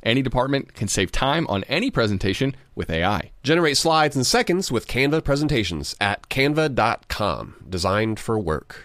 Any department can save time on any presentation with AI. Generate slides in seconds with Canva presentations at canva.com. Designed for work.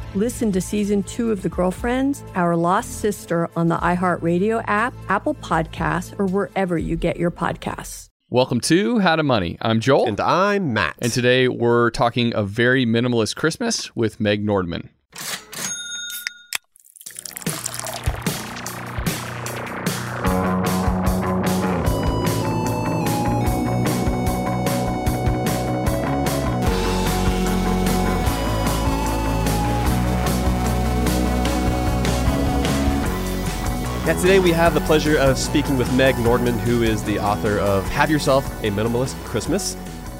Listen to Season 2 of The Girlfriends, Our Lost Sister on the iHeartRadio app, Apple Podcasts, or wherever you get your podcasts. Welcome to How to Money. I'm Joel. And I'm Matt. And today we're talking A Very Minimalist Christmas with Meg Nordmann. Today we have the pleasure of speaking with Meg Nordmann, who is the author of Have Yourself a Minimalist Christmas.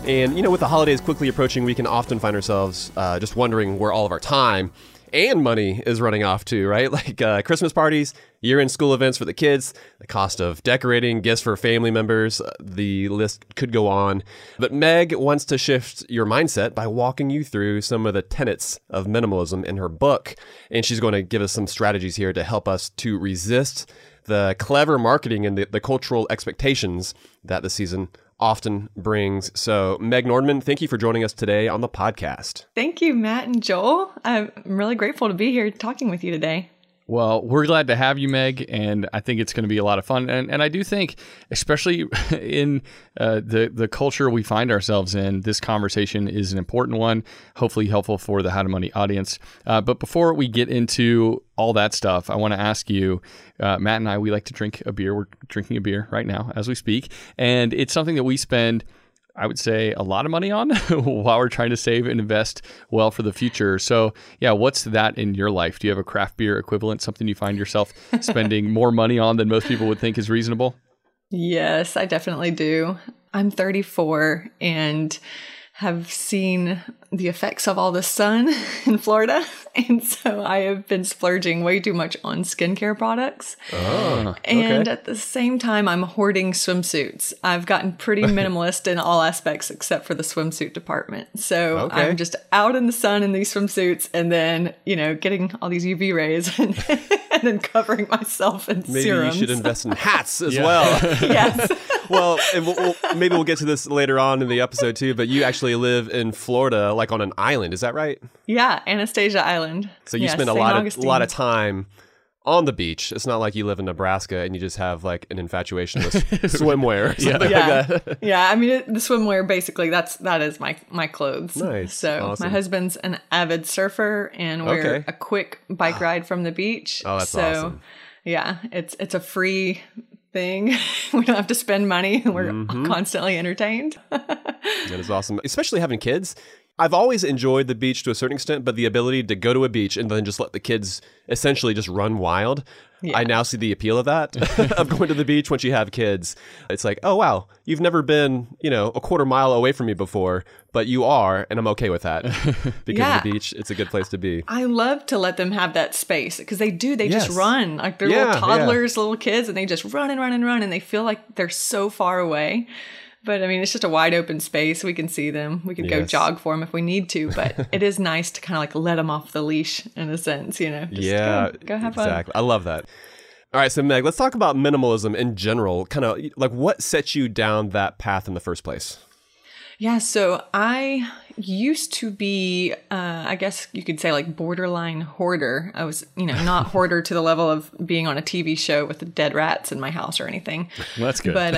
And, you know, with the holidays quickly approaching, we can often find ourselves just wondering where all of our time and money is running off to, right? Like Christmas parties, year-end school events for the kids, the cost of decorating, gifts for family members, the list could go on. But Meg wants to shift your mindset by walking you through some of the tenets of minimalism in her book. And she's going to give us some strategies here to help us to resist the clever marketing and the cultural expectations that the season often brings. So, Meg Nordmann, thank you for joining us today on the podcast. Thank you, Matt and Joel. I'm really grateful to be here talking with you today. Well, we're glad to have you, Meg, and I think it's going to be a lot of fun. And I do think, especially in the culture we find ourselves in, this conversation is an important one, hopefully helpful for the How to Money audience. But before we get into all that stuff, I want to ask you, Matt and I, we like to drink a beer. We're drinking a beer right now as we speak, and it's something that we spend, I would say, a lot of money on while we're trying to save and invest well for the future. So yeah, what's that in your life? Do you have a craft beer equivalent, something you find yourself spending more money on than most people would think is reasonable? Yes, I definitely do. I'm 34 and have seen the effects of all the sun in Florida. And so I have been splurging way too much on skincare products. Oh, okay. And at the same time, I'm hoarding swimsuits. I've gotten pretty minimalist in all aspects except for the swimsuit department. So okay. I'm just out in the sun in these swimsuits and then, you know, getting all these UV rays and, and then covering myself in maybe serums. Maybe you should invest in hats as well. Yes. Well, maybe we'll get to this later on in the episode too, but you actually live in Florida, like on an island. Is that right? Yeah, Anastasia Island. So you spend a lot of time on the beach. It's not like you live in Nebraska and you just have like an infatuation with swimwear. Like that. Yeah, I mean, the swimwear, basically, that is my clothes. Nice. So awesome. My husband's an avid surfer and we're a quick bike ride from the beach. Oh, that's awesome. Yeah, it's a free thing. We don't have to spend money. We're constantly entertained. That is awesome. Especially having kids. I've always enjoyed the beach to a certain extent, but the ability to go to a beach and then just let the kids essentially just run wild. Yeah. I now see the appeal of that, of going to the beach once you have kids. It's like, oh, wow, you've never been, you know, a quarter mile away from me before, but you are, and I'm okay with that. Because the beach, it's a good place to be. I love to let them have that space because they do. They just run. Like they're little toddlers, little kids, and they just run and run and run, and they feel like they're so far away. But I mean, it's just a wide open space. We can see them. We can go jog for them if we need to. But it is nice to kind of like let them off the leash in a sense, you know. Just go have fun. Exactly. I love that. All right. So, Meg, let's talk about minimalism in general. Kind of like what sets you down that path in the first place? Yeah. So I used to be, I guess you could say like borderline hoarder. I was, you know, not hoarder to the level of being on a TV show with the dead rats in my house or anything. Well, that's good. But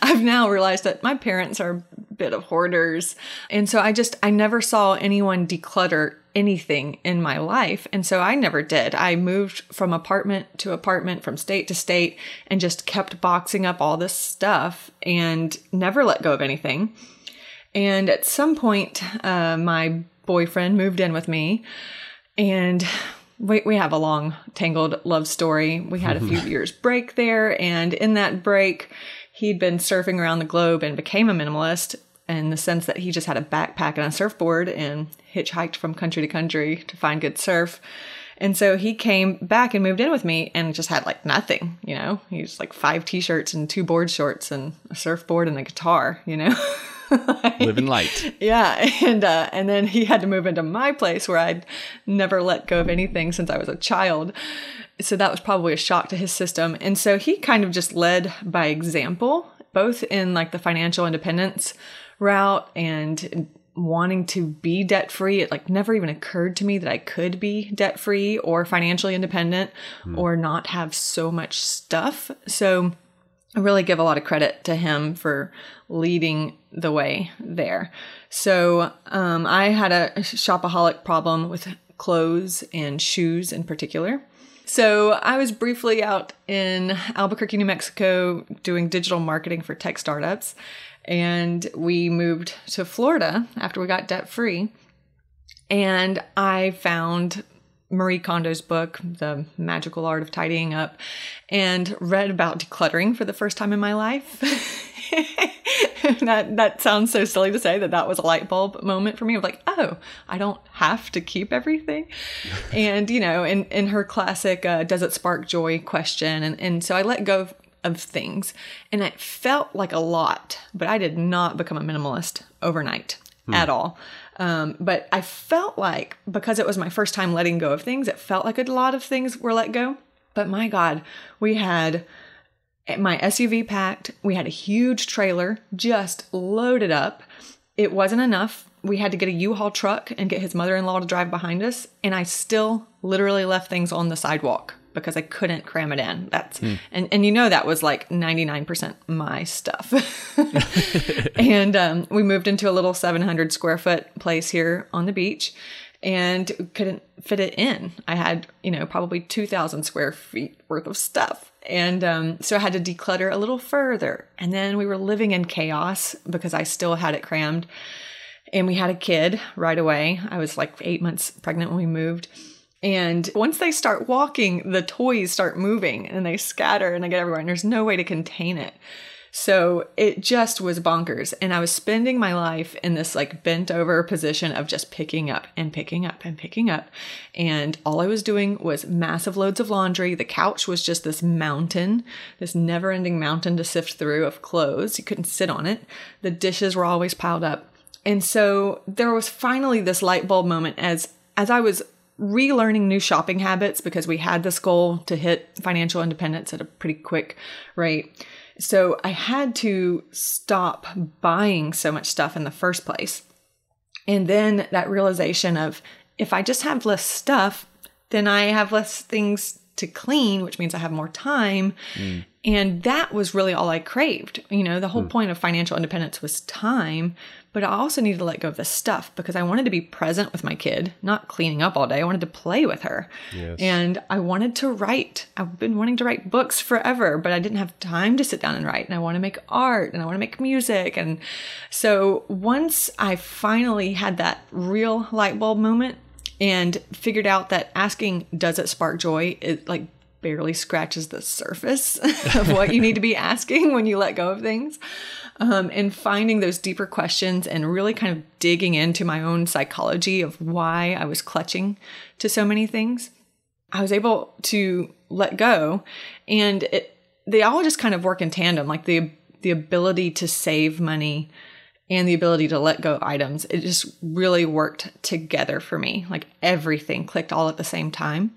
I've now realized that my parents are a bit of hoarders. And so I never saw anyone declutter anything in my life. And so I never did. I moved from apartment to apartment, from state to state, and just kept boxing up all this stuff and never let go of anything. And at some point, my boyfriend moved in with me, and we have a long, tangled love story. We had a few years break there. And in that break, he'd been surfing around the globe and became a minimalist, in the sense that he just had a backpack and a surfboard and hitchhiked from country to country to find good surf. And so he came back and moved in with me and just had like nothing, you know. He was like 5 t-shirts and 2 board shorts and a surfboard and a guitar, you know. Like, living light. Yeah. And then he had to move into my place where I'd never let go of anything since I was a child. So that was probably a shock to his system. And so he kind of just led by example, both in like the financial independence route and wanting to be debt-free. It like never even occurred to me that I could be debt-free or financially independent or not have so much stuff. So I really give a lot of credit to him for leading the way there. So I had a shopaholic problem with clothes and shoes in particular. So I was briefly out in Albuquerque, New Mexico, doing digital marketing for tech startups. And we moved to Florida after we got debt-free. And I found Marie Kondo's book, The Magical Art of Tidying Up, and read about decluttering for the first time in my life. That sounds so silly to say that was a light bulb moment for me. I was like, oh, I don't have to keep everything. And, you know, in her classic, does it spark joy question. And so I let go of things, and it felt like a lot, but I did not become a minimalist overnight at all. But I felt like, because it was my first time letting go of things, it felt like a lot of things were let go. But my God, we had my SUV packed. We had a huge trailer just loaded up. It wasn't enough. We had to get a U-Haul truck and get his mother-in-law to drive behind us. And I still literally left things on the sidewalk because I couldn't cram it in. That's and you know, that was like 99% my stuff. And we moved into a little 700 square foot place here on the beach and couldn't fit it in. I had, you know, probably 2,000 square feet worth of stuff. And so I had to declutter a little further. And then we were living in chaos because I still had it crammed. And we had a kid right away. I was like 8 months pregnant when we moved. And once they start walking, the toys start moving and they scatter and they get everywhere, and there's no way to contain it. So it just was bonkers. And I was spending my life in this like bent over position of just picking up and picking up and picking up. And all I was doing was massive loads of laundry. The couch was just this mountain, this never ending mountain to sift through of clothes. You couldn't sit on it. The dishes were always piled up. And so there was finally this light bulb moment as I was relearning new shopping habits, because we had this goal to hit financial independence at a pretty quick rate. So I had to stop buying so much stuff in the first place. And then that realization of, if I just have less stuff, then I have less things to clean, which means I have more time. And that was really all I craved. You know, the whole point of financial independence was time. But I also needed to let go of the stuff because I wanted to be present with my kid, not cleaning up all day. I wanted to play with her. Yes. And I wanted to write. I've been wanting to write books forever, but I didn't have time to sit down and write. And I want to make art and I want to make music. And so once I finally had that real light bulb moment and figured out that asking, does it spark joy? It like barely scratches the surface of what you need to be asking when you let go of things. And finding those deeper questions and really kind of digging into my own psychology of why I was clutching to so many things, I was able to let go. And they all just kind of work in tandem, like the ability to save money and the ability to let go of items. It just really worked together for me. Like everything clicked all at the same time.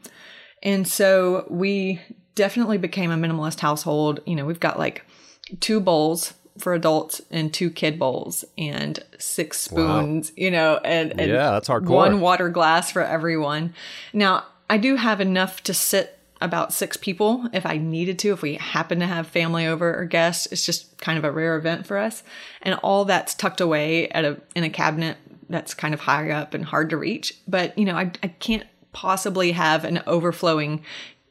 And so we definitely became a minimalist household. You know, we've got like 2 bowls for adults and 2 kid bowls and 6 spoons, wow. You know, and yeah, that's hardcore. 1 water glass for everyone. Now, I do have enough to sit about 6 people if I needed to, if we happen to have family over or guests. It's just kind of a rare event for us. And all that's tucked away at in a cabinet that's kind of high up and hard to reach. But, you know, I can't possibly have an overflowing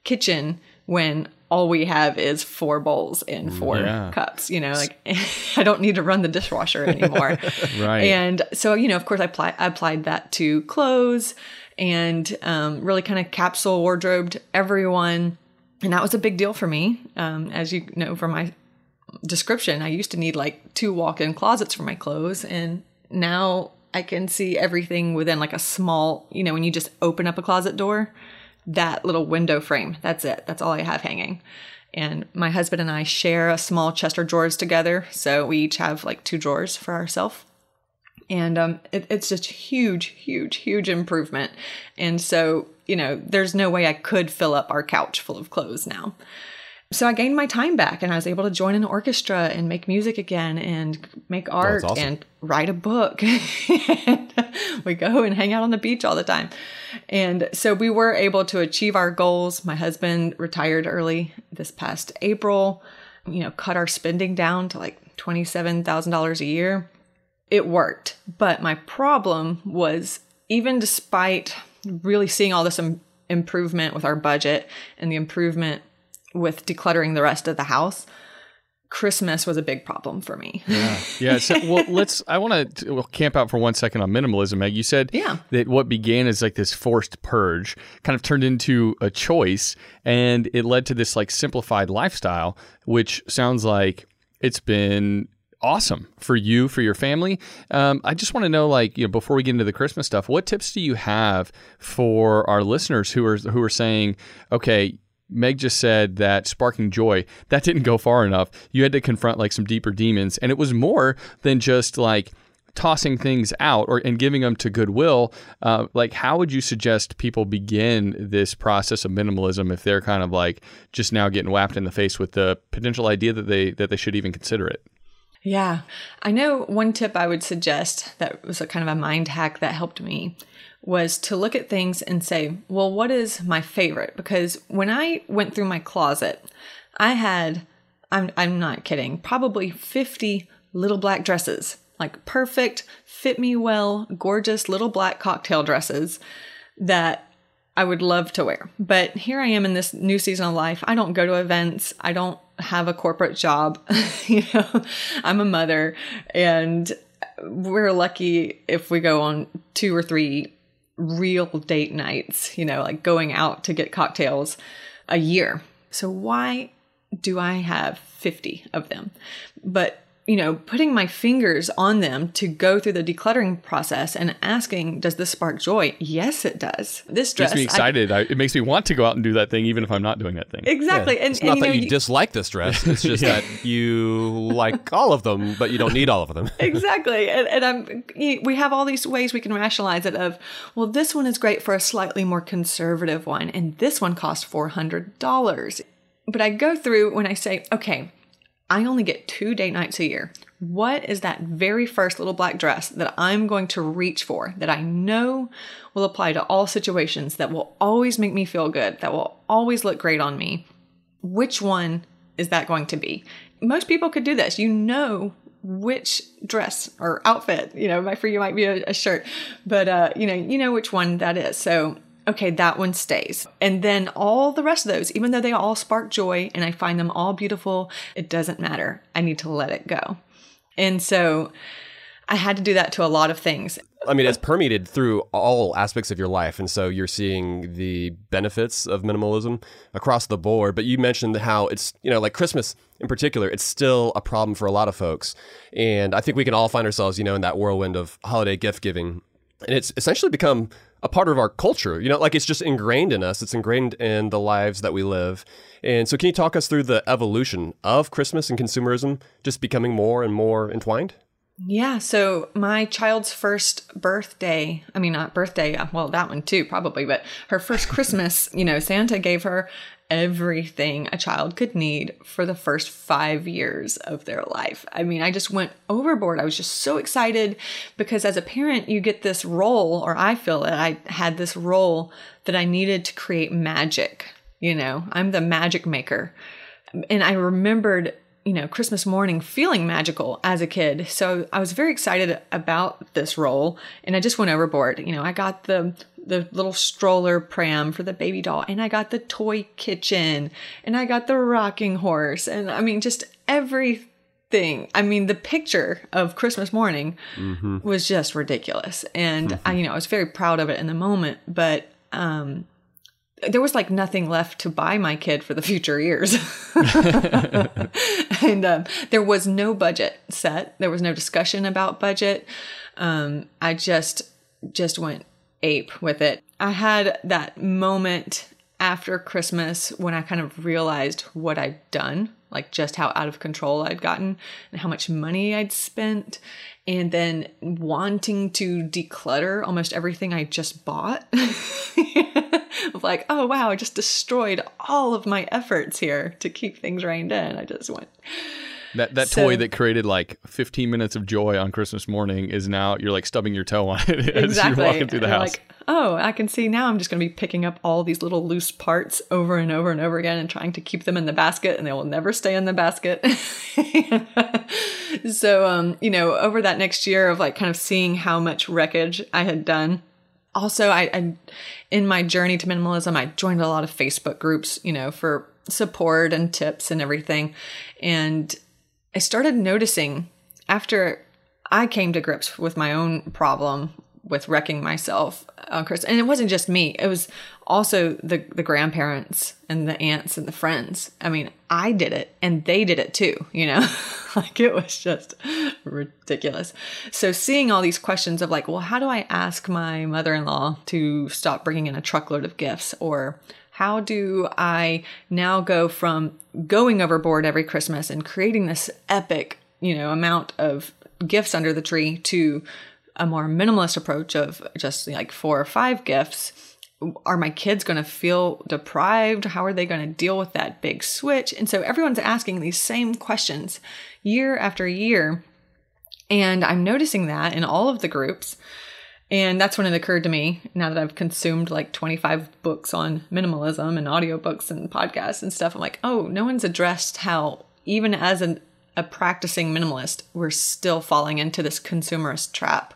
kitchen when all we have is 4 bowls and 4 cups, you know, like I don't need to run the dishwasher anymore. Right. And so, you know, of course I applied that to clothes and really kind of capsule wardrobed everyone. And that was a big deal for me. As you know, from my description, I used to need like 2 walk-in closets for my clothes. And now I can see everything within like a small, you know, when you just open up a closet door, that little window frame, that's it. That's all I have hanging. And my husband and I share a small chest of drawers together. So we each have like 2 drawers for ourselves. And it's just huge, huge, huge improvement. And so, you know, there's no way I could fill up our couch full of clothes now. So I gained my time back and I was able to join an orchestra and make music again and make art That's awesome. And write a book. And we go and hang out on the beach all the time. And so we were able to achieve our goals. My husband retired early this past April, you know, cut our spending down to like $27,000 a year. It worked. But my problem was, even despite really seeing all this improvement with our budget and the improvement with decluttering the rest of the house, Christmas was a big problem for me. Yeah. So, well, I want to camp out for 1 second on minimalism, Meg. You said that what began as like this forced purge kind of turned into a choice, and it led to this like simplified lifestyle, which sounds like it's been awesome for you, for your family. I just want to know, like, you know, before we get into the Christmas stuff, what tips do you have for our listeners who are saying, okay, Meg just said that sparking joy, that didn't go far enough. You had to confront like some deeper demons. And it was more than just like tossing things out and giving them to Goodwill. Like, how would you suggest people begin this process of minimalism if they're kind of like just now getting whacked in the face with the potential idea that they should even consider it? Yeah. I know one tip I would suggest that was a kind of a mind hack that helped me was to look at things and say, well, what is my favorite? Because when I went through my closet, I had, I'm not kidding, probably 50 little black dresses, like perfect, fit me well, gorgeous little black cocktail dresses that I would love to wear. But here I am in this new season of life. I don't go to events. I don't have a corporate job. You know, I'm a mother, and we're lucky if we go on 2 or 3 real date nights, you know, like going out to get cocktails a year. So why do I have 50 of them? But, you know, putting my fingers on them to go through the decluttering process and asking, does this spark joy? Yes, it does. This dress. It makes me excited. It makes me want to go out and do that thing, even if I'm not doing that thing. Exactly. Yeah. And it's not and, you know, you dislike this dress. It's just that you like all of them, but you don't need all of them. Exactly. And we have all these ways we can rationalize it of, well, this one is great for a slightly more conservative one. And this one costs $400. But I go through when I say, okay, I only get 2 date nights a year. What is that very first little black dress that I'm going to reach for that I know will apply to all situations, that will always make me feel good, that will always look great on me? Which one is that going to be? Most people could do this. You know which dress or outfit, you know, for you might be a shirt, but you know which one that is. So, okay, that one stays. And then all the rest of those, even though they all spark joy and I find them all beautiful, it doesn't matter. I need to let it go. And so I had to do that to a lot of things. I mean, it's permeated through all aspects of your life. And so you're seeing the benefits of minimalism across the board. But you mentioned how it's, you know, like Christmas in particular, it's still a problem for a lot of folks. And I think we can all find ourselves, you know, in that whirlwind of holiday gift giving. And it's essentially become a part of our culture. You know, like it's just ingrained in us. It's ingrained in the lives that we live. And so can you talk us through the evolution of Christmas and consumerism just becoming more and more entwined? Yeah. So my child's first birthday, I mean, not birthday. Well, that one too, probably, but her first Christmas, you know, Santa gave her everything a child could need for the first 5 years of their life. I mean, I just went overboard. I was just so excited because as a parent, you get this role, or I feel that I had this role that I needed to create magic. You know, I'm the magic maker. And I remembered, you know, Christmas morning feeling magical as a kid. So I was very excited about this role and I just went overboard. You know, I got the little stroller pram for the baby doll and I got the toy kitchen and I got the rocking horse. And I mean, just everything. I mean, the picture of Christmas morning was just ridiculous. And I, you know, I was very proud of it in the moment, but, there was like nothing left to buy my kid for the future years. And there was no budget set. There was no discussion about budget. I just went ape with it. I had that moment after Christmas when I kind of realized what I'd done, like just how out of control I'd gotten and how much money I'd spent. And then wanting to declutter almost everything I just bought. Like, oh, wow, I just destroyed all of my efforts here to keep things reined in. I just went. That toy that created like 15 minutes of joy on Christmas morning is now you're like stubbing your toe on it as exactly. You're walking through the house. Like, oh, I can see now I'm just going to be picking up all these little loose parts over and over and over again and trying to keep them in the basket and they will never stay in the basket. So, you know, over that next year of like kind of seeing how much wreckage I had done. Also, I in my journey to minimalism, I joined a lot of Facebook groups, you know, for support and tips and everything. And I started noticing after I came to grips with my own problem with wrecking myself, and it wasn't just me, it was also the grandparents and the aunts and the friends. I mean, I did it and they did it too, you know, like it was just ridiculous. So seeing all these questions of like, well, how do I ask my mother-in-law to stop bringing in a truckload of gifts? Or how do I now go from going overboard every Christmas and creating this epic, you know, amount of gifts under the tree to a more minimalist approach of just like 4 or 5 gifts? Are my kids going to feel deprived? How are they going to deal with that big switch? And so everyone's asking these same questions year after year. And I'm noticing that in all of the groups. And that's when it occurred to me, now that I've consumed like 25 books on minimalism and audiobooks and podcasts and stuff, I'm like, oh, no one's addressed how even as a practicing minimalist, we're still falling into this consumerist trap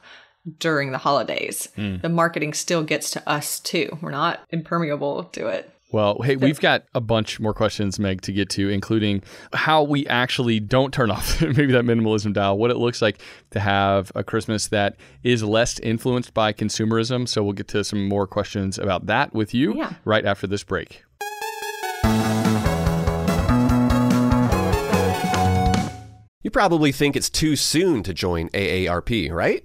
during the holidays. The marketing still gets to us too. We're not impermeable to it. Well, hey, we've got a bunch more questions, Meg, to get to, including how we actually don't turn off maybe that minimalism dial, what it looks like to have a Christmas that is less influenced by consumerism. So we'll get to some more questions about that with you right after this break. You probably think it's too soon to join AARP, right?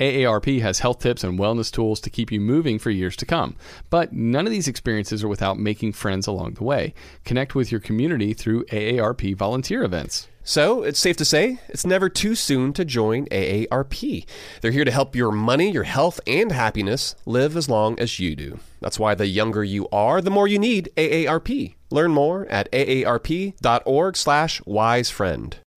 AARP has health tips and wellness tools to keep you moving for years to come. But none of these experiences are without making friends along the way. Connect with your community through AARP volunteer events. So it's safe to say it's never too soon to join AARP. They're here to help your money, your health, and happiness live as long as you do. That's why the younger you are, the more you need AARP. Learn more at aarp.org/wisefriend.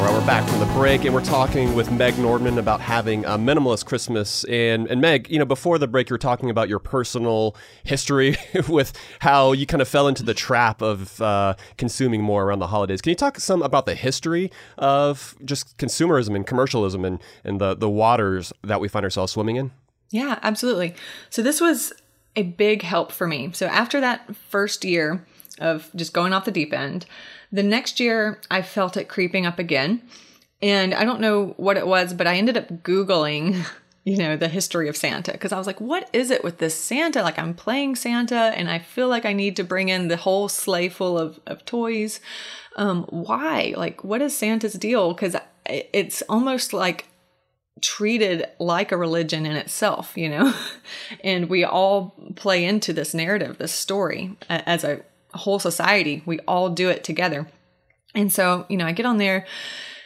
Well, we're back from the break, and we're talking with Meg Nordmann about having a minimalist Christmas. And Meg, you know, before the break, you were talking about your personal history with how you kind of fell into the trap of consuming more around the holidays. Can you talk some about the history of just consumerism and commercialism and the waters that we find ourselves swimming in? Yeah, absolutely. So this was a big help for me. So after that first year of just going off the deep end, the next year, I felt it creeping up again, and I don't know what it was, but I ended up Googling, you know, the history of Santa, because I was like, what is it with this Santa? Like, I'm playing Santa, and I feel like I need to bring in the whole sleigh full of toys. Why? Like, what is Santa's deal? Because it's almost like treated like a religion in itself, you know, and we all play into this narrative, this story as a whole society. We all do it together. And so, you know, I get on there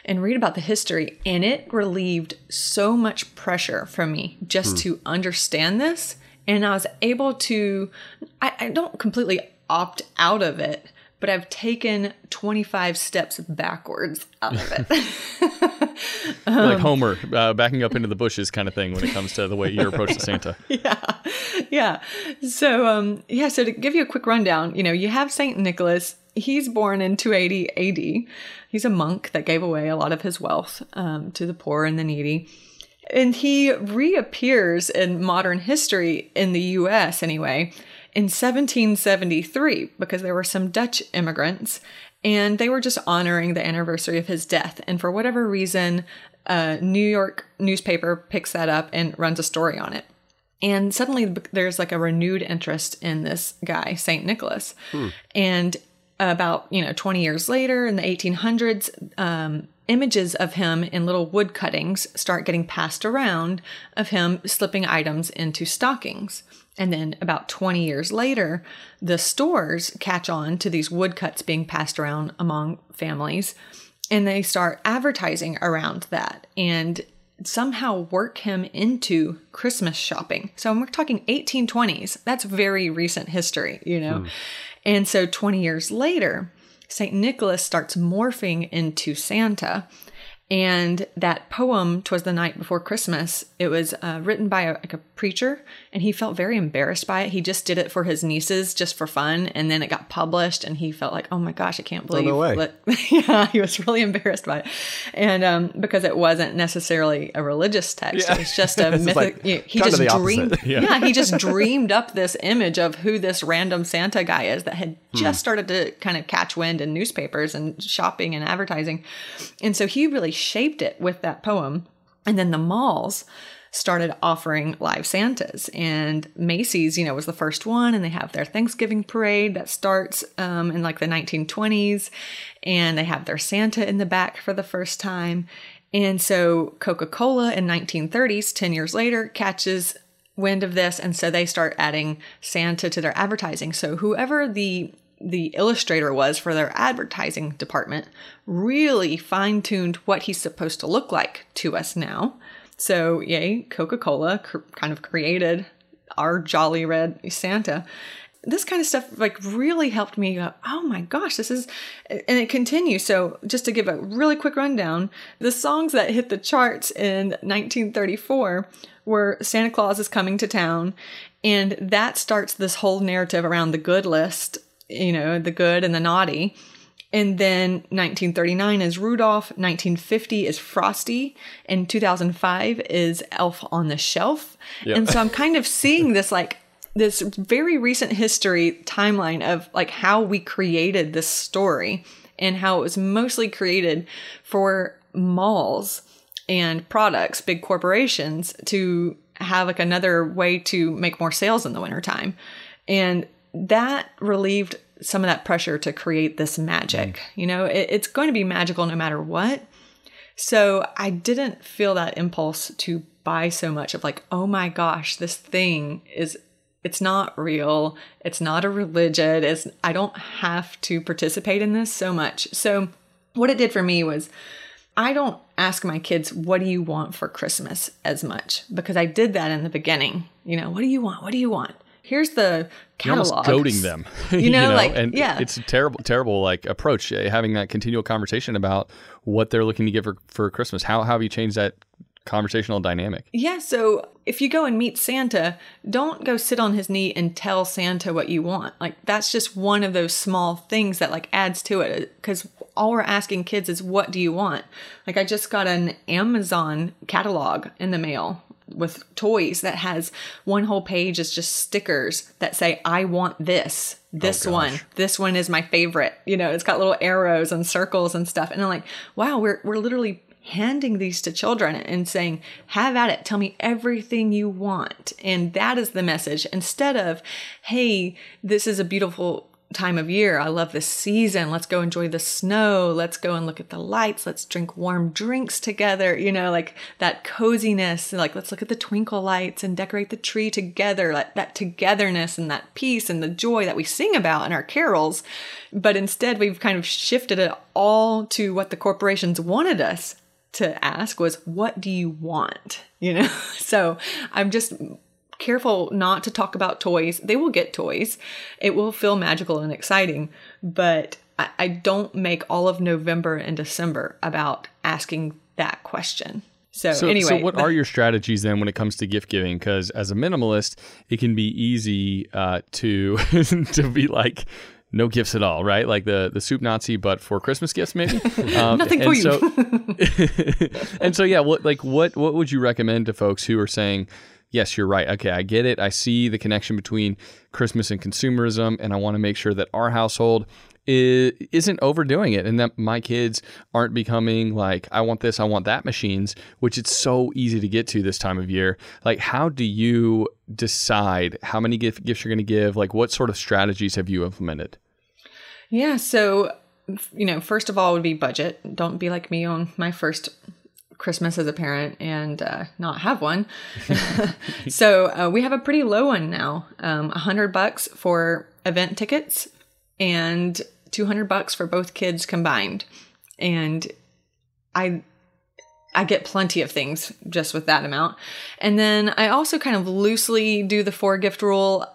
and read about the history, and it relieved so much pressure from me just to understand this. And I was able to, I don't completely opt out of it, but I've taken 25 steps backwards out of it. Like Homer backing up into the bushes kind of thing when it comes to the way you approach the Santa. Yeah. So to give you a quick rundown, you know, you have St. Nicholas. He's born in 280 AD. He's a monk that gave away a lot of his wealth to the poor and the needy. And he reappears in modern history in the U.S. anyway, in 1773, because there were some Dutch immigrants, and they were just honoring the anniversary of his death. And for whatever reason, a New York newspaper picks that up and runs a story on it. And suddenly there's like a renewed interest in this guy, St. Nicholas. Hmm. And about, 20 years later in the 1800s, images of him in little wood cuttings start getting passed around of him slipping items into stockings. And then about 20 years later, the stores catch on to these woodcuts being passed around among families, and they start advertising around that and somehow work him into Christmas shopping. So we're talking 1820s. That's very recent history, And so 20 years later, St. Nicholas starts morphing into Santa. And that poem, "'Twas the Night Before Christmas," it was written by a preacher, and he felt very embarrassed by it. He just did it for his nieces, just for fun, and then it got published, and he felt like, oh my gosh, I can't believe it. Yeah, he was really embarrassed by it. And because it wasn't necessarily a religious text, It was just a mythic. He just dreamed. He just dreamed up this image of who this random Santa guy is that had just started to kind of catch wind in newspapers and shopping and advertising. And so he really shaped it with that poem. And then the malls started offering live Santas, and Macy's, was the first one, and they have their Thanksgiving parade that starts in like the 1920s, and they have their Santa in the back for the first time. And so Coca-Cola in 1930s, 10 years later, catches wind of this, and so they start adding Santa to their advertising. So whoever the illustrator was for their advertising department really fine-tuned what he's supposed to look like to us now. So yay, Coca-Cola kind of created our jolly red Santa. This kind of stuff really helped me go, oh my gosh, this is, and it continues. So just to give a really quick rundown, the songs that hit the charts in 1934 were "Santa Claus is Coming to Town," and that starts this whole narrative around the good list, the good and the naughty. And then 1939 is "Rudolph," 1950 is "Frosty," and 2005 is "Elf on the Shelf." Yep. And so I'm kind of seeing this this very recent history timeline of how we created this story and how it was mostly created for malls and products, big corporations, to have another way to make more sales in the wintertime. And that relieved some of that pressure to create this magic. It's going to be magical no matter what. So I didn't feel that impulse to buy so much of oh my gosh, this thing it's not real. It's not a religion. I don't have to participate in this so much. So what it did for me was I don't ask my kids, what do you want for Christmas as much? Because I did that in the beginning. What do you want? What do you want? Here's the catalog. You're almost goading them, It's a terrible approach. Having that continual conversation about what they're looking to get for Christmas. How have you changed that conversational dynamic? Yeah. So if you go and meet Santa, don't go sit on his knee and tell Santa what you want. That's just one of those small things that adds to it. Because all we're asking kids is, what do you want? I just got an Amazon catalog in the mail with toys that has one whole page is just stickers that say, I want this one. This one is my favorite. It's got little arrows and circles and stuff. And I'm like, wow, we're literally handing these to children and saying, have at it. Tell me everything you want. And that is the message. Instead of, hey, this is a beautiful time of year. I love this season. Let's go enjoy the snow. Let's go and look at the lights. Let's drink warm drinks together. That coziness, let's look at the twinkle lights and decorate the tree together, that togetherness and that peace and the joy that we sing about in our carols. But instead we've kind of shifted it all to what the corporations wanted us to ask was, what do you want? So I'm just careful not to talk about toys. They will get toys. It will feel magical and exciting, but I don't make all of November and December about asking that question. So anyway. So what are your strategies then when it comes to gift giving? Because as a minimalist, it can be easy to to be no gifts at all, right? The soup Nazi, but for Christmas gifts, maybe? Nothing for you. What would you recommend to folks who are saying, yes, you're right. Okay, I get it. I see the connection between Christmas and consumerism, and I want to make sure that our household isn't overdoing it, and that my kids aren't becoming like, I want this, I want that machines, which it's so easy to get to this time of year. Like, how do you decide how many gifts you're going to give? Like, what sort of strategies have you implemented? Yeah. So, you know, first of all would be budget. Don't be like me on my first Christmas as a parent and not have one. So we have a pretty low one now, $100 for event tickets and $200 for both kids combined. And I get plenty of things just with that amount. And then I also kind of loosely do the 4-gift rule.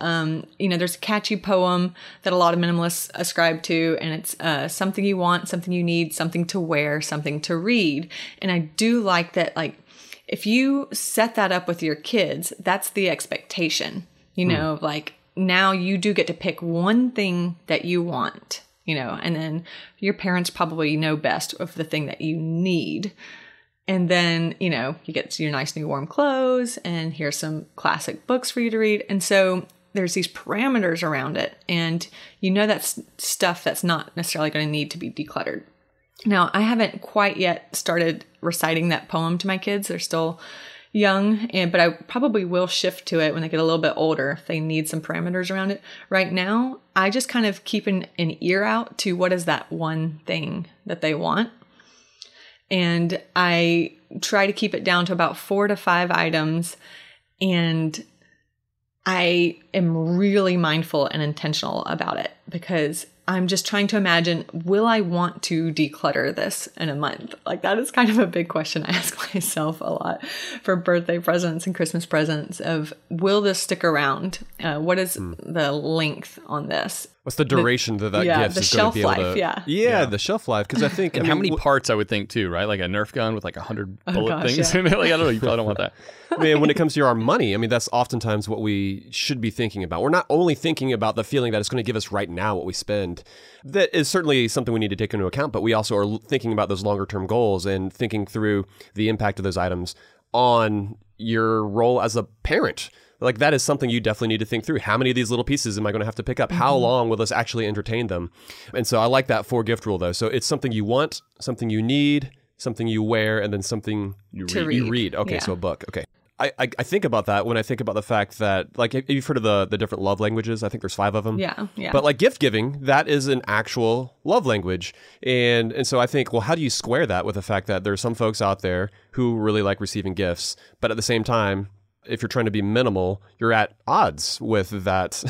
You know, there's a catchy poem that a lot of minimalists ascribe to, and it's something you want, something you need, something to wear, something to read. And I do like that, like, if you set that up with your kids, that's the expectation, you know, like, now you do get to pick one thing that you want, you know, and then your parents probably know best of the thing that you need. And then, you know, you get your nice new warm clothes, and here's some classic books for you to read. And so there's these parameters around it. And you know, that's stuff that's not necessarily going to need to be decluttered. Now, I haven't quite yet started reciting that poem to my kids. They're still young, but I probably will shift to it when they get a little bit older if they need some parameters around it. Right now, I just kind of keep an ear out to what is that one thing that they want. And I try to keep it down to about 4 to 5 items. And I am really mindful and intentional about it, because I'm just trying to imagine, will I want to declutter this in a month? Like, that is kind of a big question I ask myself a lot for birthday presents and Christmas presents of, will this stick around? What is the length on this? What's the duration that gift is going to be able to... life, yeah. Yeah, the shelf life. Because I think... and I mean, how many parts, I would think, too, right? Like a Nerf gun with like 100 bullet things in it. Like, I don't know. You probably don't want that. I mean, when it comes to our money, I mean, that's oftentimes what we should be thinking about. We're not only thinking about the feeling that it's going to give us right now, what we spend. That is certainly something we need to take into account. But we also are thinking about those longer term goals and thinking through the impact of those items on your role as a parent. Like, that is something you definitely need to think through. How many of these little pieces am I going to have to pick up? Mm-hmm. How long will this actually entertain them? And so I like that 4-gift rule, though. So it's something you want, something you need, something you wear, and then something you read. Okay, yeah. So a book. Okay. I think about that when I think about the fact that, like, you've heard of the different love languages. I think there's 5 of them. Yeah, yeah. But like gift giving, that is an actual love language. And so I think, well, how do you square that with the fact that there are some folks out there who really like receiving gifts, but at the same time, if you're trying to be minimal, you're at odds with that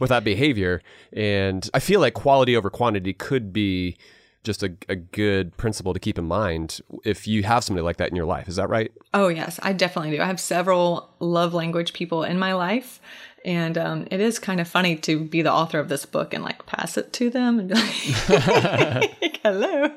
with that behavior. And I feel like quality over quantity could be just a good principle to keep in mind if you have somebody like that in your life. Is that right? Oh, yes, I definitely do. I have several love language people in my life. And it is kind of funny to be the author of this book and like pass it to them and be like, hello.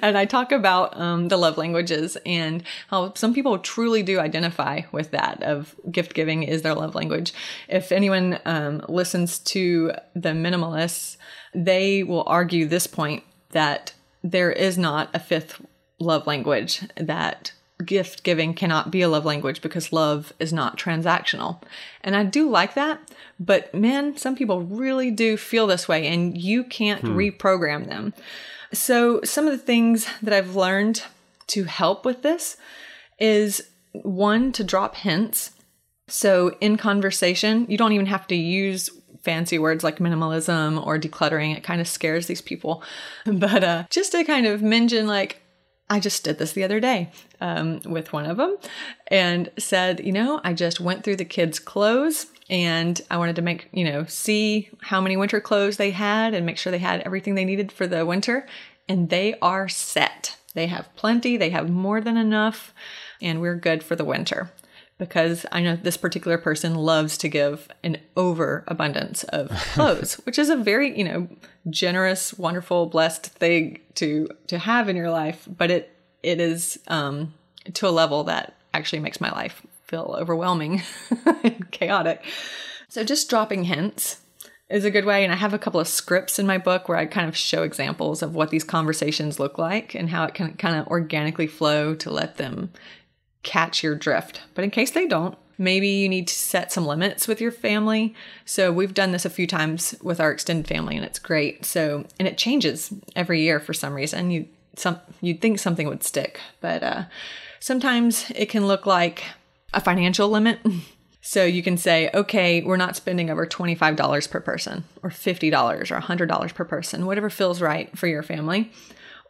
And I talk about the love languages and how some people truly do identify with that of gift giving is their love language. If anyone listens to the minimalists, they will argue this point that there is not a 5th love language, that gift giving cannot be a love language because love is not transactional. And I do like that, but man, some people really do feel this way, and you can't reprogram them. So some of the things that I've learned to help with this is, one, to drop hints. So in conversation, you don't even have to use fancy words like minimalism or decluttering. It kind of scares these people. But just to kind of mention, like, I just did this the other day with one of them and said, you know, I just went through the kids' clothes and I wanted to make, you know, see how many winter clothes they had and make sure they had everything they needed for the winter. And they are set. They have plenty. They have more than enough. And we're good for the winter, because I know this particular person loves to give an overabundance of clothes, which is a very, you know, generous, wonderful, blessed thing to have in your life. But it is to a level that actually makes my life feel overwhelming and chaotic. So just dropping hints is a good way. And I have a couple of scripts in my book where I kind of show examples of what these conversations look like and how it can kind of organically flow to let them catch your drift. But in case they don't, Maybe you need to set some limits with your family. So we've done this a few times with our extended family, and it's great. So, and it changes every year for some reason. You'd think something would stick, but sometimes it can look like a financial limit. So you can say, okay, we're not spending over $25 per person, or $50 or $100 per person, whatever feels right for your family.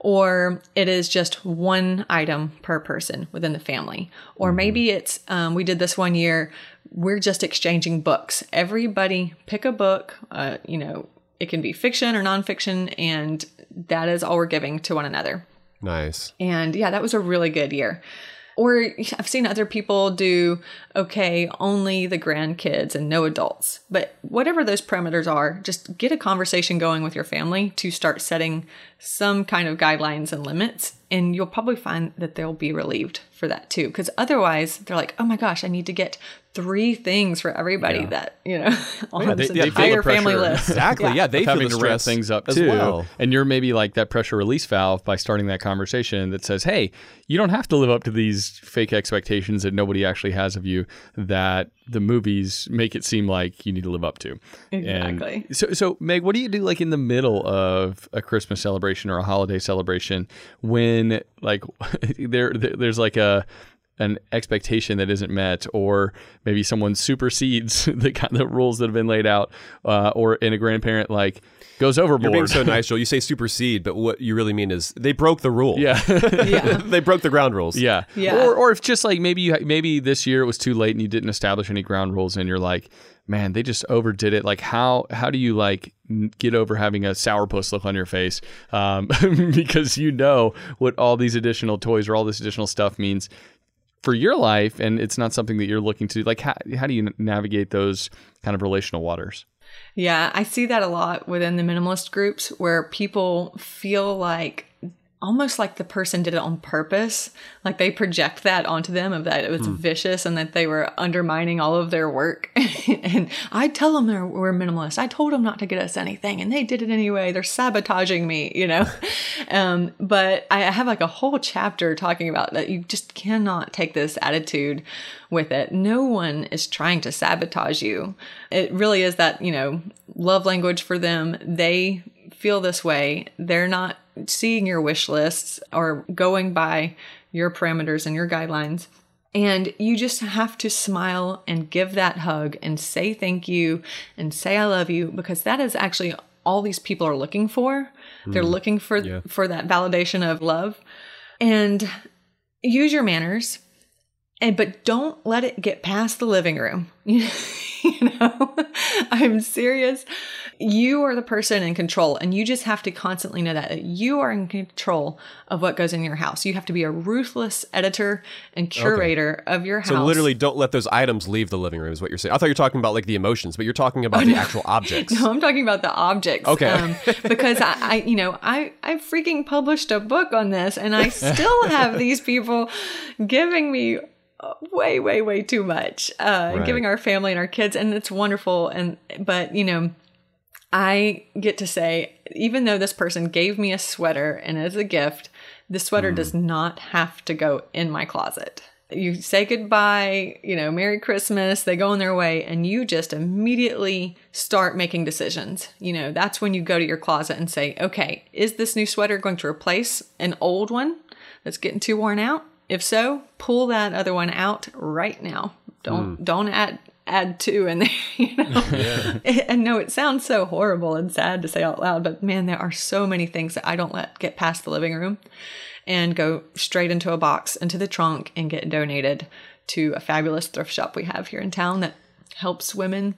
Or it is just one item per person within the family. Or maybe it's, we did this one year, we're just exchanging books. Everybody pick a book, it can be fiction or nonfiction, and that is all we're giving to one another. Nice. And yeah, that was a really good year. Or I've seen other people do, okay, only the grandkids and no adults. But whatever those parameters are, just get a conversation going with your family to start setting some kind of guidelines and limits. And you'll probably find that they'll be relieved for that too. Because otherwise, they're like, oh my gosh, I need to get 3 things for everybody that, the entire family list. Exactly. Yeah. They feel the stress to wrap things up as too. Well. And you're maybe like that pressure release valve by starting that conversation that says, hey, you don't have to live up to these fake expectations that nobody actually has of you that the movies make it seem like you need to live up to. Exactly. And so Meg, what do you do like in the middle of a Christmas celebration or a holiday celebration when like there's like an expectation that isn't met, or maybe someone supersedes the rules that have been laid out, or in a grandparent like goes overboard? You're being so nice, Joel. You say supersede, but what you really mean is they broke the rule. Yeah. They broke the ground rules. Yeah. Yeah. Or if just like maybe this year it was too late and you didn't establish any ground rules and you're like, man, they just overdid it. Like how do you like get over having a sourpuss look on your face because you know what all these additional toys or all this additional stuff means for your life, and it's not something that you're looking to do. Like, how do you navigate those kind of relational waters? Yeah, I see that a lot within the minimalist groups where people feel like almost like the person did it on purpose. Like they project that onto them, of that it was vicious and that they were undermining all of their work. And I tell them we're minimalist. I told them not to get us anything and they did it anyway. They're sabotaging me, But I have like a whole chapter talking about that. You just cannot take this attitude with it. No one is trying to sabotage you. It really is that, love language for them. They feel this way. They're not seeing your wish lists or going by your parameters and your guidelines. And you just have to smile and give that hug and say thank you and say I love you, because that is actually all these people are looking for. They're looking for that validation of love. And use your manners, but don't let it get past the living room. I'm serious. You are the person in control, and you just have to constantly know that you are in control of what goes in your house. You have to be a ruthless editor and curator of your house. So literally don't let those items leave the living room is what you're saying. I thought you were talking about like the emotions, but you're talking about the actual objects. No, I'm talking about the objects. Okay. Because I freaking published a book on this, and I still have these people giving me way, way, way too much, giving our family and our kids. And it's wonderful. But I get to say, even though this person gave me a sweater and as a gift, the sweater does not have to go in my closet. You say goodbye, Merry Christmas, they go on their way, and you just immediately start making decisions. That's when you go to your closet and say, okay, is this new sweater going to replace an old one that's getting too worn out? If so, pull that other one out right now. Don't add 2 in there. I know it sounds so horrible and sad to say out loud, but man, there are so many things that I don't let get past the living room and go straight into a box, into the trunk, and get donated to a fabulous thrift shop we have here in town that helps women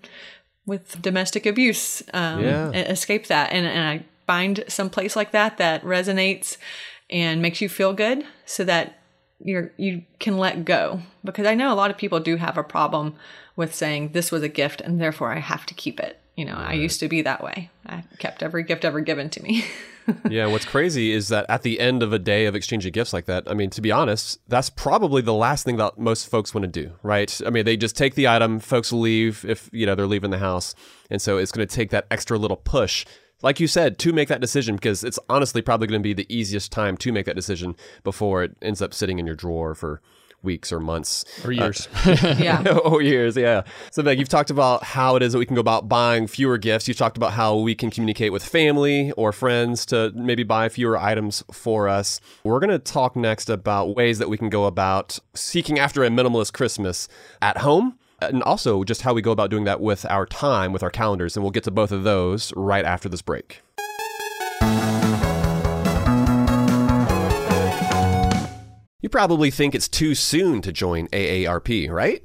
with domestic abuse escape that. And I find some place like that resonates and makes you feel good, so that you can let go, because I know a lot of people do have a problem with saying this was a gift and therefore I have to keep it. I used to be that way. I kept every gift ever given to me. Yeah. What's crazy is that at the end of a day of exchanging gifts like that, I mean, to be honest, that's probably the last thing that most folks want to do, right? I mean, they just take the item, folks leave if, they're leaving the house. And so it's going to take that extra little push, like you said, to make that decision, because it's honestly probably going to be the easiest time to make that decision before it ends up sitting in your drawer for weeks or months. Or years. Or years, yeah. So Meg, you've talked about how it is that we can go about buying fewer gifts. You've talked about how we can communicate with family or friends to maybe buy fewer items for us. We're going to talk next about ways that we can go about seeking after a minimalist Christmas at home. And also just how we go about doing that with our time, with our calendars. And we'll get to both of those right after this break. You probably think it's too soon to join AARP, right?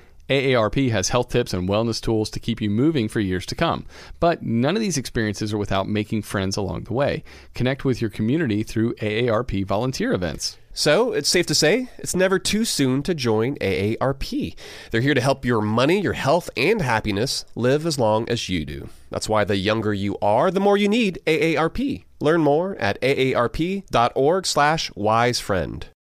AARP has health tips and wellness tools to keep you moving for years to come. But none of these experiences are without making friends along the way. Connect with your community through AARP volunteer events. So it's safe to say it's never too soon to join AARP. They're here to help your money, your health, and happiness live as long as you do. That's why the younger you are, the more you need AARP. Learn more at aarp.org/wisefriend.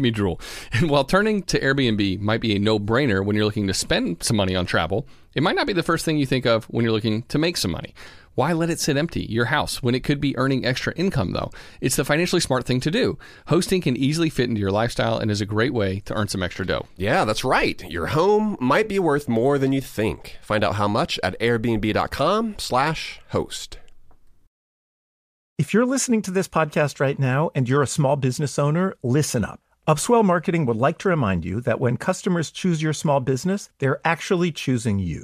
me drool. And while turning to Airbnb might be a no-brainer when you're looking to spend some money on travel, it might not be the first thing you think of when you're looking to make some money. Why let it sit empty, your house, when it could be earning extra income, though? It's the financially smart thing to do. Hosting can easily fit into your lifestyle and is a great way to earn some extra dough. Yeah, that's right. Your home might be worth more than you think. Find out how much at airbnb.com/host. If you're listening to this podcast right now and you're a small business owner, listen up. Upswell Marketing would like to remind you that when customers choose your small business, they're actually choosing you.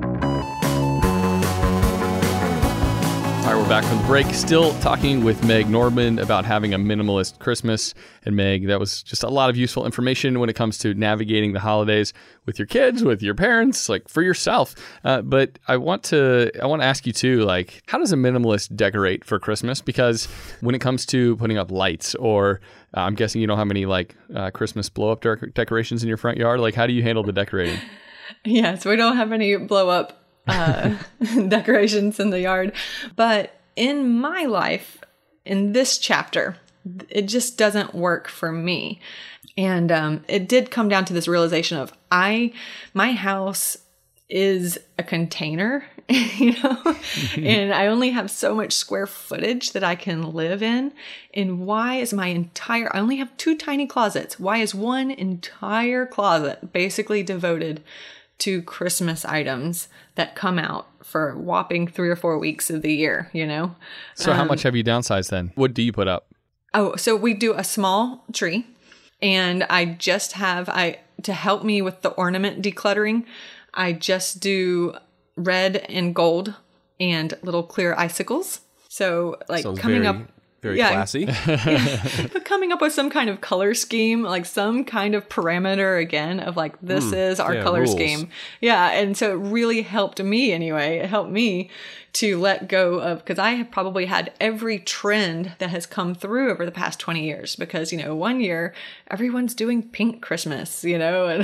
All right, we're back from the break. Still talking with Meg Nordmann about having a minimalist Christmas. And Meg, that was just a lot of useful information when it comes to navigating the holidays with your kids, with your parents, like for yourself. But I want to ask you too, like, how does a minimalist decorate for Christmas? Because when it comes to putting up lights, or I'm guessing you don't have many like Christmas blow-up decorations in your front yard. Like, how do you handle the decorating? Yes, we don't have any blow-up decorations in the yard. But in my life, in this chapter, it just doesn't work for me. And it did come down to this realization of my house is a container, you know, and I only have so much square footage that I can live in. And why is my entire, I only have two tiny closets. Why is one entire closet basically devoted to Christmas items that come out for whopping 3 or 4 weeks of the year, you know? So how much have you downsized then? What do you put up? Oh, so we do a small tree, and I just have, to help me with the ornament decluttering, I just do red and gold and little clear icicles. So like Sounds very classy. Yeah, but coming up with some kind of color scheme, like some kind of parameter again of like, this is our color scheme. Yeah. And so it really helped me anyway. It helped me to let go of, because I have probably had every trend that has come through over the past 20 years because, you know, one year everyone's doing pink Christmas, you know,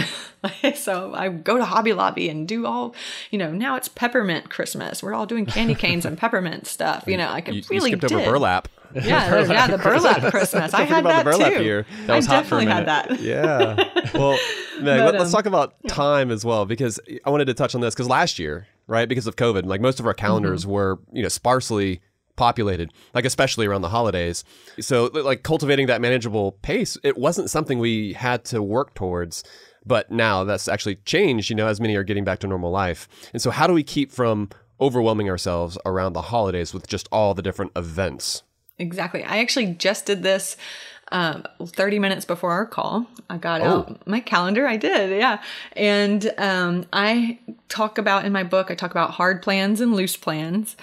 and so I go to Hobby Lobby and do all, you know, now it's peppermint Christmas. We're all doing candy canes and peppermint stuff. You know, I completely skipped over burlap. Yeah, the burlap Christmas. I had that too. I definitely had that. Yeah. Well, Meg, let's talk about time as well, because I wanted to touch on this because last year, right, because of COVID, like most of our calendars were, you know, sparsely populated, like especially around the holidays. So like cultivating that manageable pace, it wasn't something we had to work towards. But now that's actually changed, you know, as many are getting back to normal life. And so how do we keep from overwhelming ourselves around the holidays with just all the different events? Exactly. I actually just did this 30 minutes before our call. I got out my calendar. I did. Yeah. And I talk about in my book, I talk about hard plans and loose plans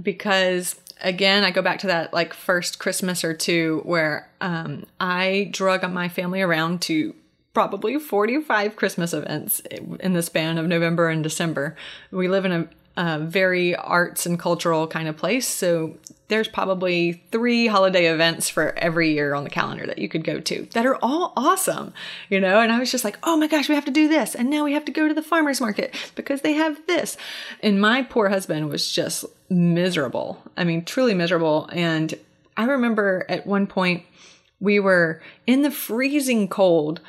because, again, I go back to that like first Christmas or two where I drug my family around to probably 45 Christmas events in the span of November and December. We live in a very arts and cultural kind of place. So there's probably 3 holiday events for every year on the calendar that you could go to that are all awesome, you know? And I was just like, oh my gosh, we have to do this. And now we have to go to the farmer's market because they have this. And my poor husband was just miserable. I mean, truly miserable. And I remember at one point we were in the freezing cold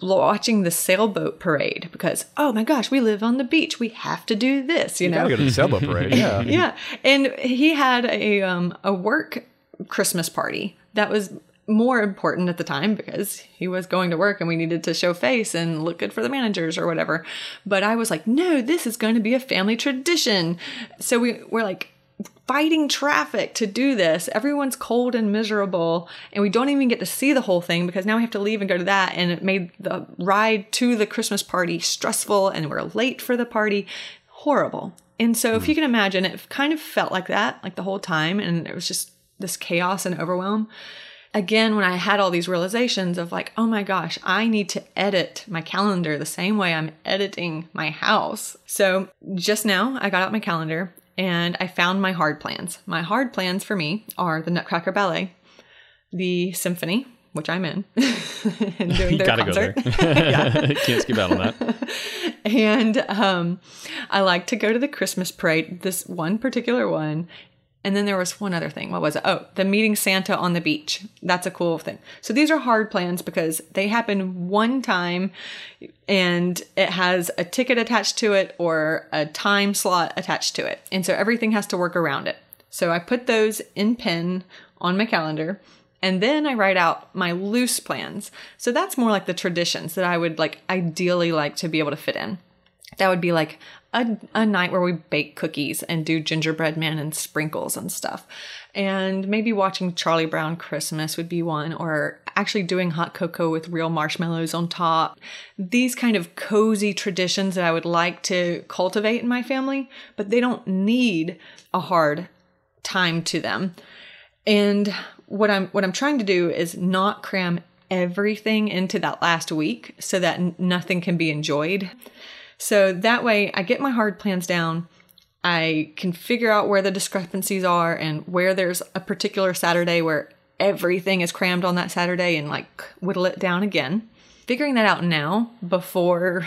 watching the sailboat parade because, oh my gosh, we live on the beach. We have to do this, you know. Gotta go to the sailboat parade, yeah. Yeah, and he had a work Christmas party that was more important at the time because he was going to work and we needed to show face and look good for the managers or whatever. But I was like, no, this is going to be a family tradition. So we're like, fighting traffic to do this. Everyone's cold and miserable, and we don't even get to see the whole thing because now we have to leave and go to that. And it made the ride to the Christmas party stressful, and we're late for the party. Horrible. And so if you can imagine, it kind of felt like that, like the whole time. And it was just this chaos and overwhelm. Again, when I had all these realizations of like, oh my gosh, I need to edit my calendar the same way I'm editing my house. So just now I got out my calendar and I found my hard plans. My hard plans for me are the Nutcracker Ballet, the symphony, which I'm in, and doing their concert. You gotta go there. Yeah. Can't skip out on that. And I like to go to the Christmas parade, this one particular one. And then there was one other thing. What was it? Oh, the meeting Santa on the beach. That's a cool thing. So these are hard plans because they happen one time and it has a ticket attached to it or a time slot attached to it. And so everything has to work around it. So I put those in pen on my calendar and then I write out my loose plans. So that's more like the traditions that I would like ideally like to be able to fit in. That would be like a night where we bake cookies and do gingerbread men and sprinkles and stuff. And maybe watching Charlie Brown Christmas would be one, or actually doing hot cocoa with real marshmallows on top. These kind of cozy traditions that I would like to cultivate in my family, but they don't need a hard time to them. And what I'm trying to do is not cram everything into that last week so that nothing can be enjoyed. So that way I get my hard plans down. I can figure out where the discrepancies are and where there's a particular Saturday where everything is crammed on that Saturday and like whittle it down again. Figuring that out now before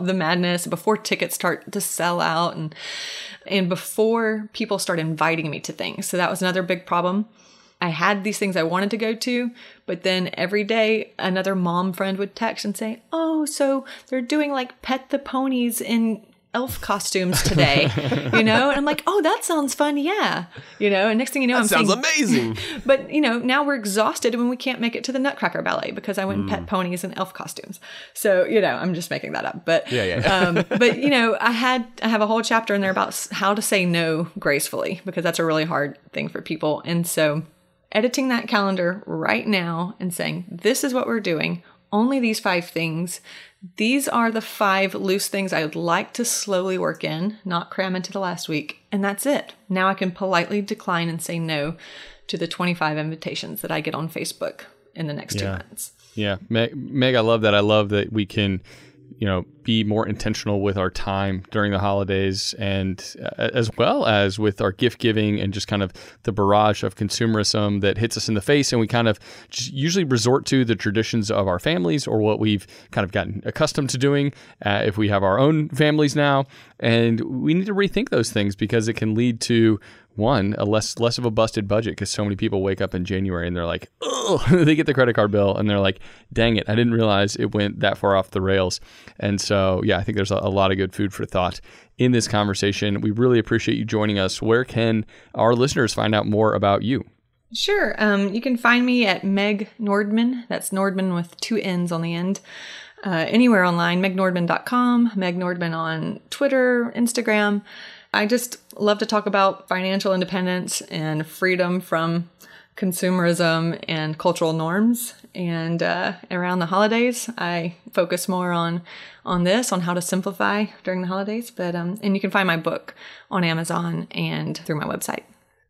the madness, before tickets start to sell out and before people start inviting me to things. So that was another big problem. I had these things I wanted to go to, but then every day another mom friend would text and say, oh, so they're doing like Pet the Ponies in elf costumes today, you know? And I'm like, oh, that sounds fun. Yeah. You know, and next thing you know, that sounds amazing. But, you know, now we're exhausted when we can't make it to the Nutcracker Ballet because I went in pet ponies and elf costumes. So, you know, I'm just making that up. But, but you know, I have a whole chapter in there about how to say no gracefully, because that's a really hard thing for people. And so editing that calendar right now and saying, this is what we're doing. Only these 5 things. These are the 5 loose things I would like to slowly work in, not cram into the last week. And that's it. Now I can politely decline and say no to the 25 invitations that I get on Facebook in the next 2 months. Yeah. Meg, I love that. I love that we can, you know, be more intentional with our time during the holidays, and as well as with our gift giving and just kind of the barrage of consumerism that hits us in the face. And we kind of just usually resort to the traditions of our families or what we've kind of gotten accustomed to doing if we have our own families now. And we need to rethink those things, because it can lead to, one, a less of a busted budget, because so many people wake up in January and they're like, oh, they get the credit card bill and they're like, dang it, I didn't realize it went that far off the rails. And so, yeah, I think there's a lot of good food for thought in this conversation. We really appreciate you joining us. Where can our listeners find out more about you? Sure. You can find me at Meg Nordmann. That's Nordmann with 2 N's on the end. Anywhere online, megnordmann.com, Meg Nordmann on Twitter, Instagram. I just love to talk about financial independence and freedom from consumerism and cultural norms. And around the holidays, I focus more on this, on how to simplify during the holidays. But and you can find my book on Amazon and through my website.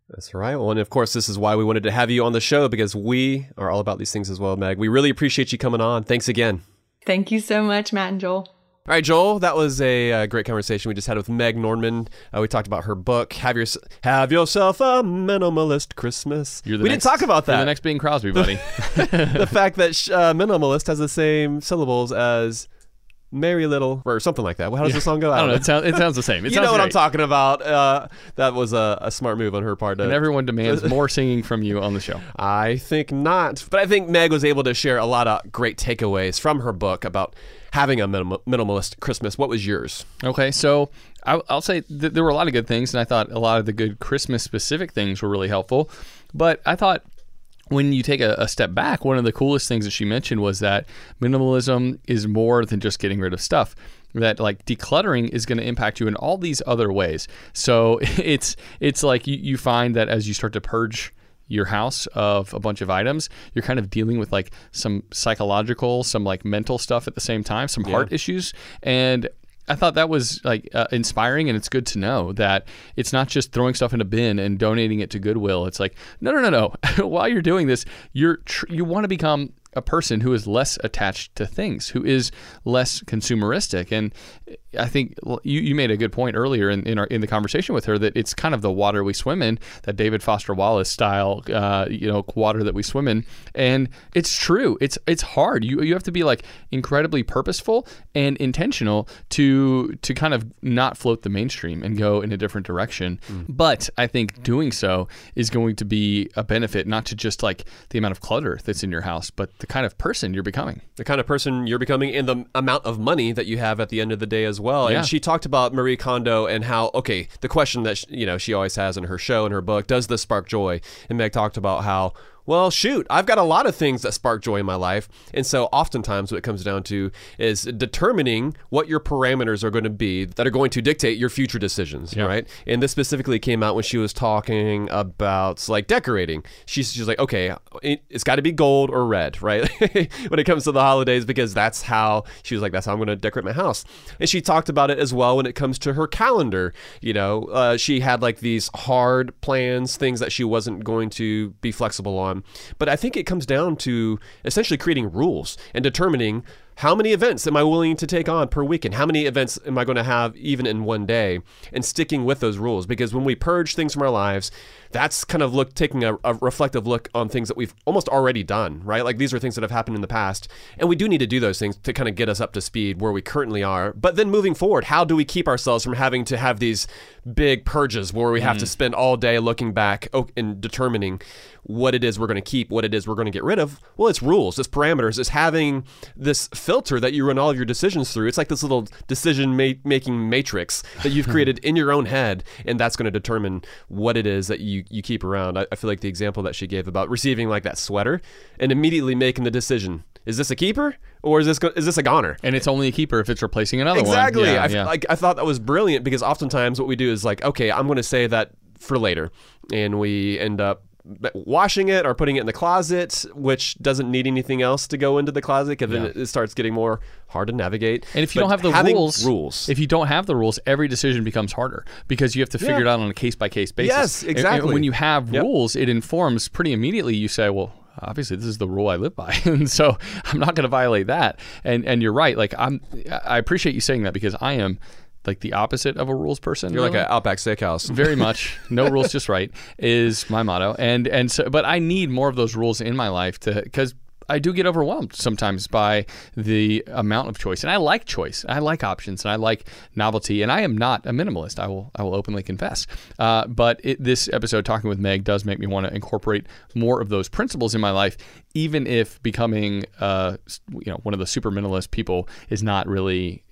That's right. Well, and of course, this is why we wanted to have you on the show, because we are all about these things as well, Meg. We really appreciate you coming on. Thanks again. Thank you so much, Matt and Joel. All right, Joel, that was a great conversation we just had with Meg Nordmann. We talked about her book, Have Yourself a Minimalist Christmas. We didn't talk about that. You're the next Bing Crosby, buddy. The fact that minimalist has the same syllables as Merry Little, or something like that. How does the song go? I don't know. It sounds the same. You know what I'm talking about. That was a smart move on her part. And everyone demands more singing from you on the show. I think not. But I think Meg was able to share a lot of great takeaways from her book about having a minimalist Christmas. What was yours? Okay, so I'll say there were a lot of good things, and I thought a lot of the good Christmas-specific things were really helpful. But I thought, when you take a step back, one of the coolest things that she mentioned was that minimalism is more than just getting rid of stuff. That like decluttering is going to impact you in all these other ways. So it's like you find that as you start to purge your house of a bunch of items, you're kind of dealing with like some psychological, some like mental stuff at the same time, some heart issues. And I thought that was like inspiring, and it's good to know that it's not just throwing stuff in a bin and donating it to Goodwill. It's like, no. While you're doing this, you want to become a person who is less attached to things, who is less consumeristic. And I think you made a good point earlier in the conversation with her, that it's kind of the water we swim in, that David Foster Wallace style, water that we swim in. And it's true. It's hard. You have to be like incredibly purposeful and intentional to kind of not float the mainstream and go in a different direction. But I think doing so is going to be a benefit, not to just like the amount of clutter that's in your house, but the kind of person you're becoming and the amount of money that you have at the end of the day as well. Yeah. And she talked about Marie Kondo and how, okay, the question that she always has in her show and her book, does this spark joy? And Meg talked about how, well, shoot, I've got a lot of things that spark joy in my life. And so oftentimes what it comes down to is determining what your parameters are going to be that are going to dictate your future decisions, right? And this specifically came out when she was talking about like decorating. She's like, okay, it's got to be gold or red, right? When it comes to the holidays, because that's how I'm going to decorate my house. And she talked about it as well when it comes to her calendar. She had like these hard plans, things that she wasn't going to be flexible on. But I think it comes down to essentially creating rules and determining how many events am I willing to take on per week, and how many events am I going to have even in one day, and sticking with those rules. Because when we purge things from our lives, that's kind of taking a reflective look on things that we've almost already done, right? Like these are things that have happened in the past, and we do need to do those things to kind of get us up to speed where we currently are. But then moving forward, how do we keep ourselves from having to have these big purges where we have to spend all day looking back and determining what it is we're going to keep, what it is we're going to get rid of? Well, it's rules, it's parameters, it's having this filter that you run all of your decisions through. It's like this little decision-making matrix that you've created in your own head, and that's going to determine what it is that you keep around. I feel like the example that she gave about receiving like that sweater and immediately making the decision, is this a keeper or is this a goner? And it's only a keeper if it's replacing another one. Exactly. Yeah, I thought that was brilliant, because oftentimes what we do is like, okay, I'm going to save that for later, and we end up washing it or putting it in the closet, which doesn't need anything else to go into the closet, because then it starts getting more hard to navigate. And if you don't have the rules, if you don't have the rules, every decision becomes harder because you have to figure it out on a case-by-case basis. Yes, exactly. And when you have rules, it informs pretty immediately. You say, well, obviously this is the rule I live by, and so I'm not going to violate that. And you're right. Like I appreciate you saying that, because I am like the opposite of a rules person. You're like an Outback Steakhouse. Very much. No rules, just right is my motto. And so, but I need more of those rules in my life because I do get overwhelmed sometimes by the amount of choice. And I like choice. I like options, and I like novelty. And I am not a minimalist. I will openly confess. But this episode, talking with Meg, does make me want to incorporate more of those principles in my life, even if becoming one of the super minimalist people is not really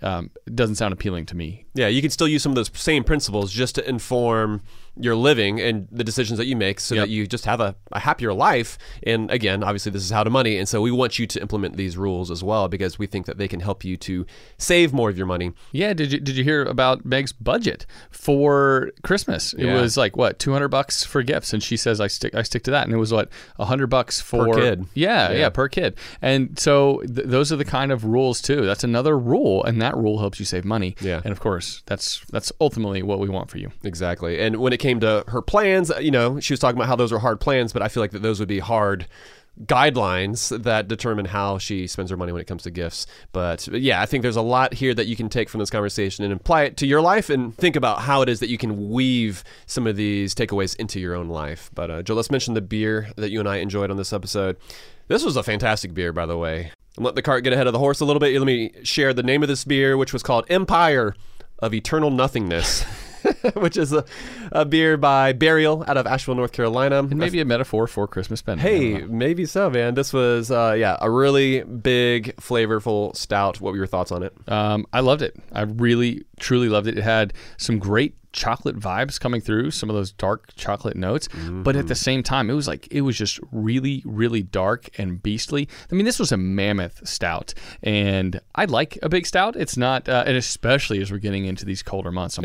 doesn't sound appealing to me. Yeah, you can still use some of those same principles just to inform your living and the decisions that you make, so that you just have a happier life. And again, obviously this is How to Money, and so we want you to implement these rules as well, because we think that they can help you to save more of your money. Yeah, did you hear about Meg's budget for Christmas? It was like what, $200 for gifts, and she says I stick to that, and it was what, $100 for per kid. Yeah, per kid. And so those are the kind of rules too. That's another rule, and that rule helps you save money. Yeah, and of course that's ultimately what we want for you. Exactly. And when it came to her plans, she was talking about how those are hard plans, but I feel like that those would be hard guidelines that determine how she spends her money when it comes to gifts. But yeah, I think there's a lot here that you can take from this conversation and apply it to your life, and think about how it is that you can weave some of these takeaways into your own life. But Joe, let's mention the beer that you and I enjoyed on this episode. This was a fantastic beer, by the way. I'm letting the cart get ahead of the horse a little bit. Let me share the name of this beer, which was called Empire of Eternal Nothingness. Which is a beer by Burial out of Asheville, North Carolina. And maybe a metaphor for Christmas spending. Hey, maybe so, man. This was, a really big, flavorful stout. What were your thoughts on it? I loved it. I really, truly loved it. It had some great chocolate vibes coming through, some of those dark chocolate notes, but at the same time it was just really, really dark and beastly. I mean, this was a mammoth stout, and I like a big stout. It's not and especially as we're getting into these colder months,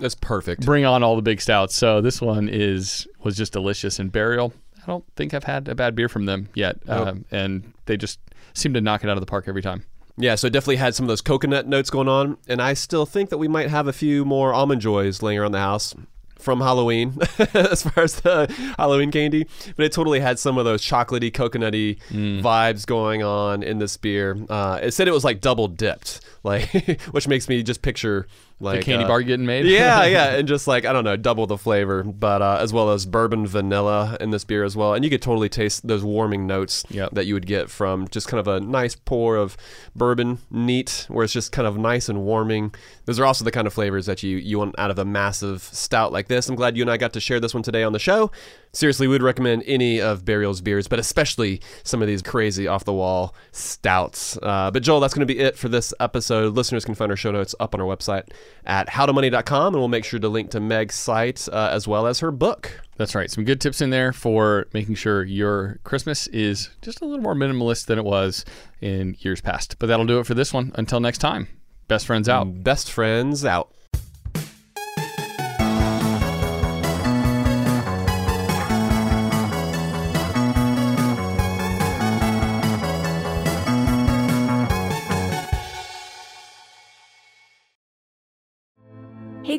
that's perfect. Bring on all the big stouts. So this one was just delicious. And Burial, I don't think I've had a bad beer from them yet. Nope. And they just seem to knock it out of the park every time. Yeah, so it definitely had some of those coconut notes going on, and I still think that we might have a few more Almond Joys laying around the house from Halloween, as far as the Halloween candy, but it totally had some of those chocolatey, coconutty vibes going on in this beer. It said it was like double dipped, like which makes me just picture like the candy bar getting made. Yeah, and just like, I don't know, double the flavor, but as well as bourbon vanilla in this beer as well, and you could totally taste those warming notes that you would get from just kind of a nice pour of bourbon neat, where it's just kind of nice and warming. Those are also the kind of flavors that you want out of a massive stout like this. I'm glad you and I got to share this one today on the show. Seriously, we'd recommend any of Burial's beers, but especially some of these crazy off-the-wall stouts. But Joel, that's going to be it for this episode. Listeners can find our show notes up on our website at howtomoney.com, and we'll make sure to link to Meg's site as well as her book. That's right. Some good tips in there for making sure your Christmas is just a little more minimalist than it was in years past. But that'll do it for this one. Until next time, best friends out. Best friends out. Hey